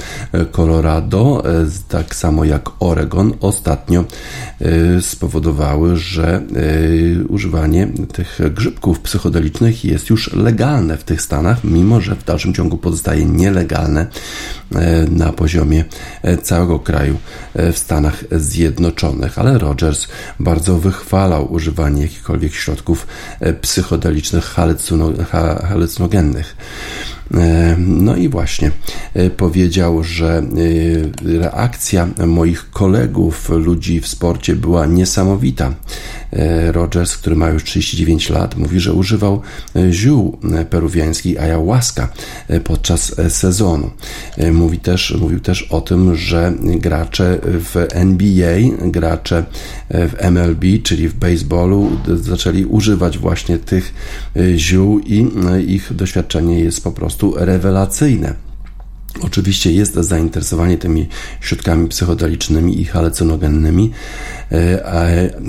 Colorado, tak samo jak Oregon, ostatnio spowodowały, że używanie tych grzybków psychodelicznych jest już legalne w tych stanach, mimo że w dalszym ciągu pozostaje nielegalne na poziomie całego kraju w Stanach Zjednoczonych. Ale Rodgers bardzo wychwalał używanie jakichkolwiek środków psychodelicznych, halucynogennych. No i właśnie powiedział, że reakcja moich kolegów, ludzi w sporcie, była niesamowita. Rodgers, który ma już trzydzieści dziewięć lat, mówi, że używał ziół peruwiańskich ayahuasca podczas sezonu. Mówi też, mówił też o tym, że gracze w N B A, gracze w M L B, czyli w baseballu, zaczęli używać właśnie tych ziół i ich doświadczenie jest po prostu rewelacyjne. Oczywiście jest zainteresowanie tymi środkami psychodelicznymi i halucynogennymi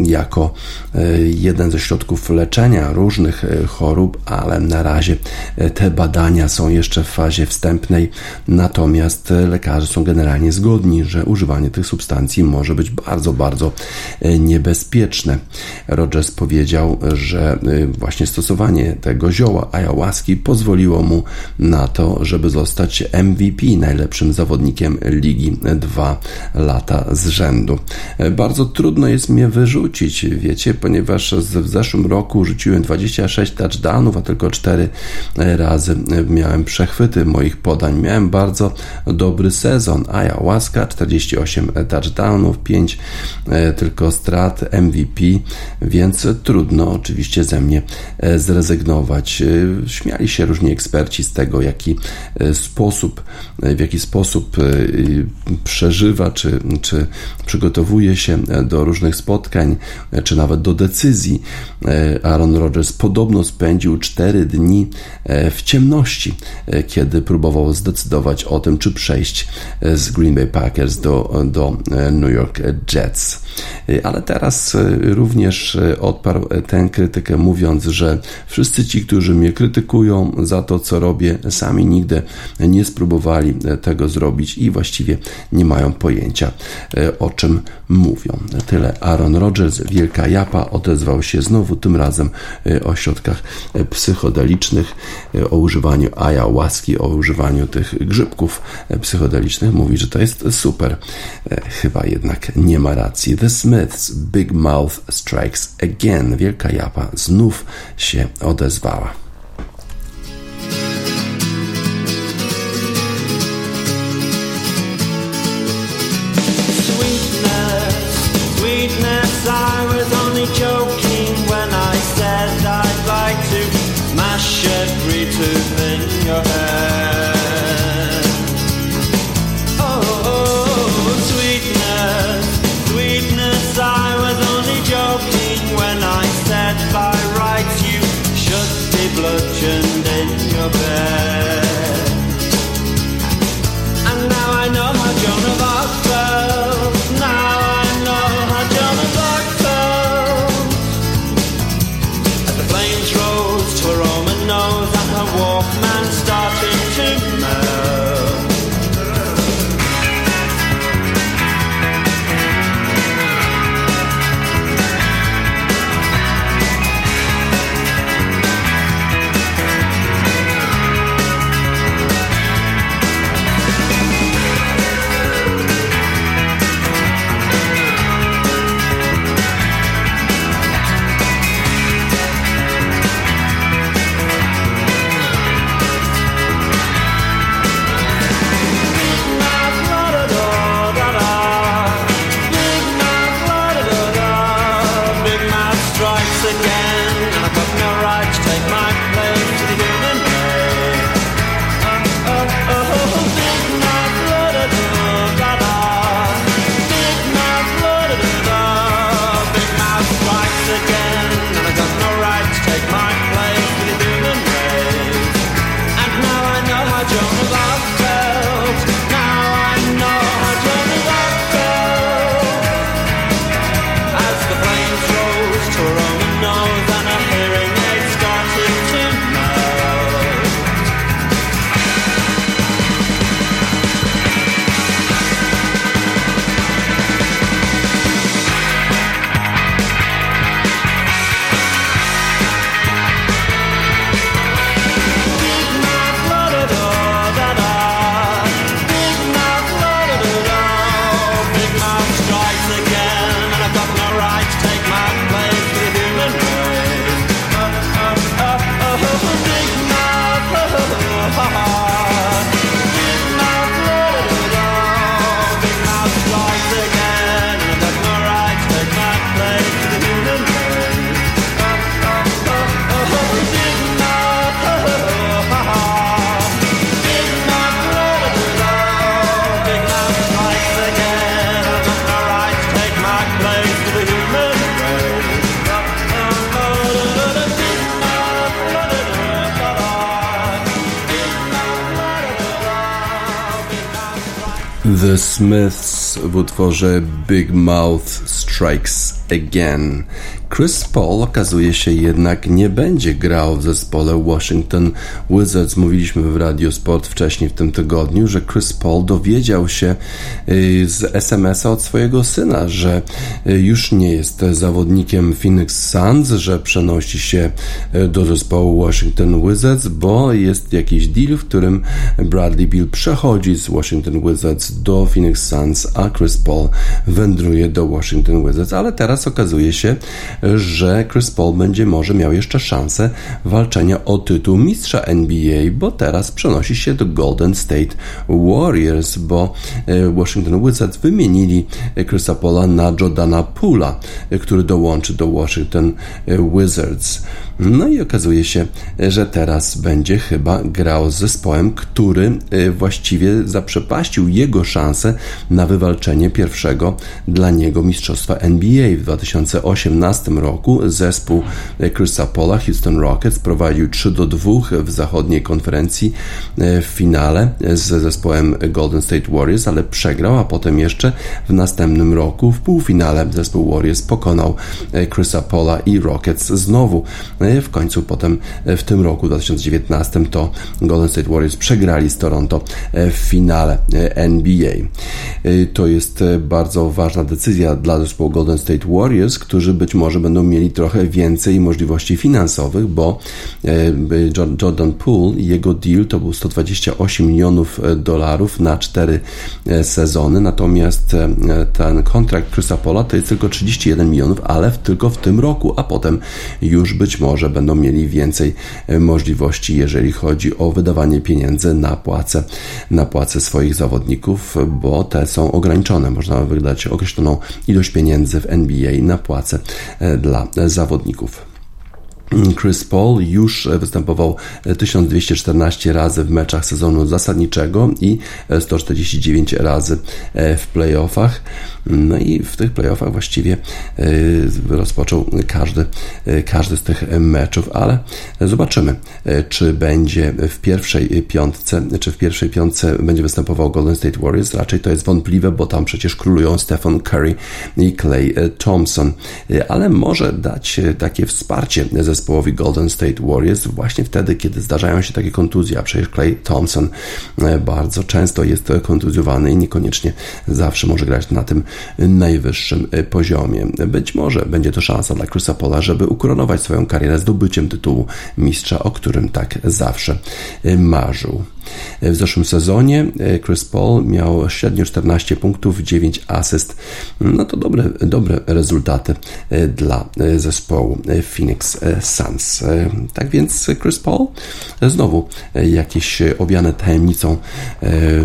jako jeden ze środków leczenia różnych chorób, ale na razie te badania są jeszcze w fazie wstępnej, natomiast lekarze są generalnie zgodni, że używanie tych substancji może być bardzo, bardzo niebezpieczne. Rodgers powiedział, że właśnie stosowanie tego zioła ayahuaski pozwoliło mu na to, żeby zostać M V P, najlepszym zawodnikiem ligi dwa lata z rzędu. Bardzo trudno jest mnie wyrzucić, wiecie, ponieważ w zeszłym roku rzuciłem dwadzieścia sześć touchdownów, a tylko cztery razy miałem przechwyty moich podań. Miałem bardzo dobry sezon. Ayahuasca, czterdzieści osiem touchdownów, pięć tylko strat, M V P, więc trudno oczywiście ze mnie zrezygnować. Śmiali się różni eksperci z tego, jaki sposób w jaki sposób przeżywa, czy, czy przygotowuje się do różnych spotkań, czy nawet do decyzji. Aaron Rodgers podobno spędził cztery dni w ciemności, kiedy próbował zdecydować o tym, czy przejść z Green Bay Packers do, do New York Jets. Ale teraz również odparł tę krytykę, mówiąc, że wszyscy ci, którzy mnie krytykują za to, co robię, sami nigdy nie spróbowali tego zrobić i właściwie nie mają pojęcia, o czym mówią. Tyle Aaron Rodgers, wielka japa, odezwał się znowu, tym razem o środkach psychodelicznych, o używaniu ayahuaski, o używaniu tych grzybków psychodelicznych. Mówi, że to jest super. Chyba jednak nie ma racji. The Smiths, Big Mouth Strikes Again. Wielka japa znów się odezwała. The Smiths w utworze Big Mouth Strikes Again. Chris Paul okazuje się jednak nie będzie grał w zespole Washington Wizards. Mówiliśmy w Radio Sport wcześniej w tym tygodniu, że Chris Paul dowiedział się z es em es a od swojego syna, że już nie jest zawodnikiem Phoenix Suns, że przenosi się do zespołu Washington Wizards, bo jest jakiś deal, w którym Bradley Beal przechodzi z Washington Wizards do Phoenix Suns, a Chris Paul wędruje do Washington Wizards. Ale teraz okazuje się, że Chris Paul będzie może miał jeszcze szansę walczenia o tytuł mistrza en bi ej, bo teraz przenosi się do Golden State Warriors, bo Washington Wizards wymienili Chrisa Paula na Jordana Poole'a, który dołączy do Washington Wizards. No i okazuje się, że teraz będzie chyba grał z zespołem, który właściwie zaprzepaścił jego szansę na wywalczenie pierwszego dla niego mistrzostwa en bi ej. W dwa tysiące osiemnastym roku zespół Chrisa Paula, Houston Rockets, prowadził trzy do dwóch w zachodniej konferencji w finale z zespołem Golden State Warriors, ale przegrał, a potem jeszcze w następnym roku w półfinale zespół Warriors pokonał Chrisa Paula i Rockets znowu. W końcu potem w tym roku dwa tysiące dziewiętnastym to Golden State Warriors przegrali z Toronto w finale en bi ej. To jest bardzo ważna decyzja dla zespołu Golden State Warriors, którzy być może będą mieli trochę więcej możliwości finansowych, bo Jordan Poole, jego deal to był sto dwadzieścia osiem milionów dolarów na cztery sezony, natomiast ten kontrakt Chrisa Paula to jest tylko trzydzieści jeden milionów, ale tylko w tym roku, a potem już być może że będą mieli więcej możliwości, jeżeli chodzi o wydawanie pieniędzy na płace, na płace swoich zawodników, bo te są ograniczone. Można wydać określoną ilość pieniędzy w en bi ej na płace dla zawodników. Chris Paul już występował tysiąc dwieście czternaście razy w meczach sezonu zasadniczego i sto czterdzieści dziewięć razy w playoffach. No i w tych playoffach właściwie rozpoczął każdy, każdy z tych meczów, ale zobaczymy, czy będzie w pierwszej piątce, czy w pierwszej piątce będzie występował Golden State Warriors. Raczej to jest wątpliwe, bo tam przecież królują Stephen Curry i Klay Thompson, ale może dać takie wsparcie zespołowi zespołowi Golden State Warriors właśnie wtedy, kiedy zdarzają się takie kontuzje, a przecież Klay Thompson bardzo często jest kontuzjowany i niekoniecznie zawsze może grać na tym najwyższym poziomie. Być może będzie to szansa dla Chrisa Paula, żeby ukoronować swoją karierę zdobyciem tytułu mistrza, o którym tak zawsze marzył. W zeszłym sezonie Chris Paul miał średnio czternaście punktów, dziewięć asyst. No to dobre, dobre rezultaty dla zespołu Phoenix Suns. Tak więc Chris Paul znowu jakieś owiane tajemnicą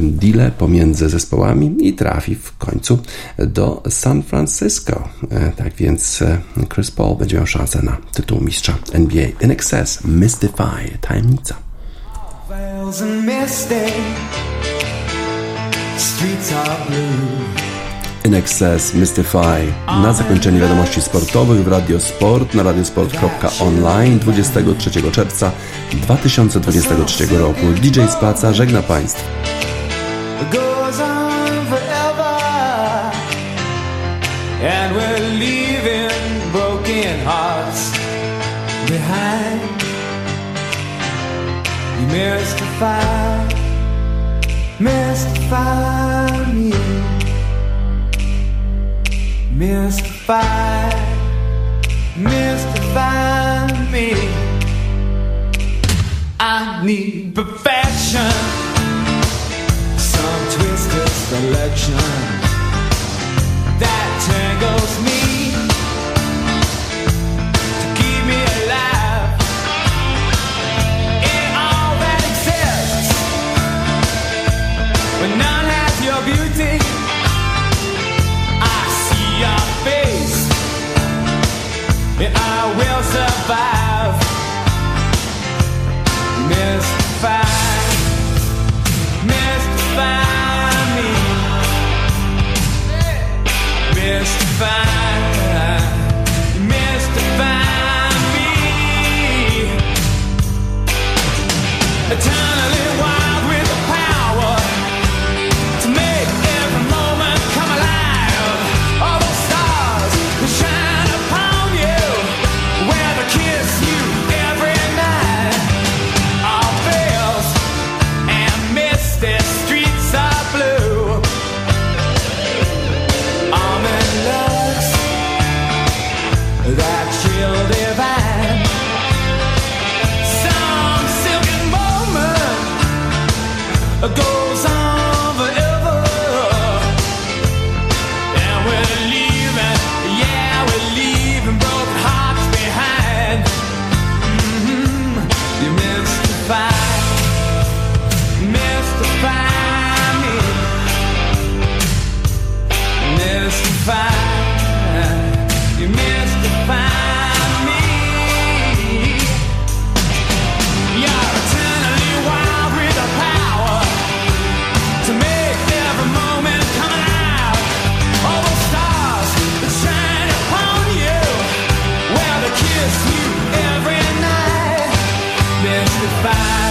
deale pomiędzy zespołami i trafi w końcu do San Francisco. Tak więc Chris Paul będzie miał szansę na tytuł mistrza en bi ej. In Excess, Mystify, tajemnica. In Excess, Mystify. Na zakończenie wiadomości sportowych w Radio Sport na radiosport kropka online dwudziestego trzeciego czerwca dwa tysiące dwudziestego trzeciego roku. di dżej Spaca żegna Państwa. Mystify, mystify me, mystify, mystify me. I need perfection, some twisted selection that tangles me to keep me alive. When none has your beauty, I see your face, and I will survive. Mystify, mystify me, mystify. back.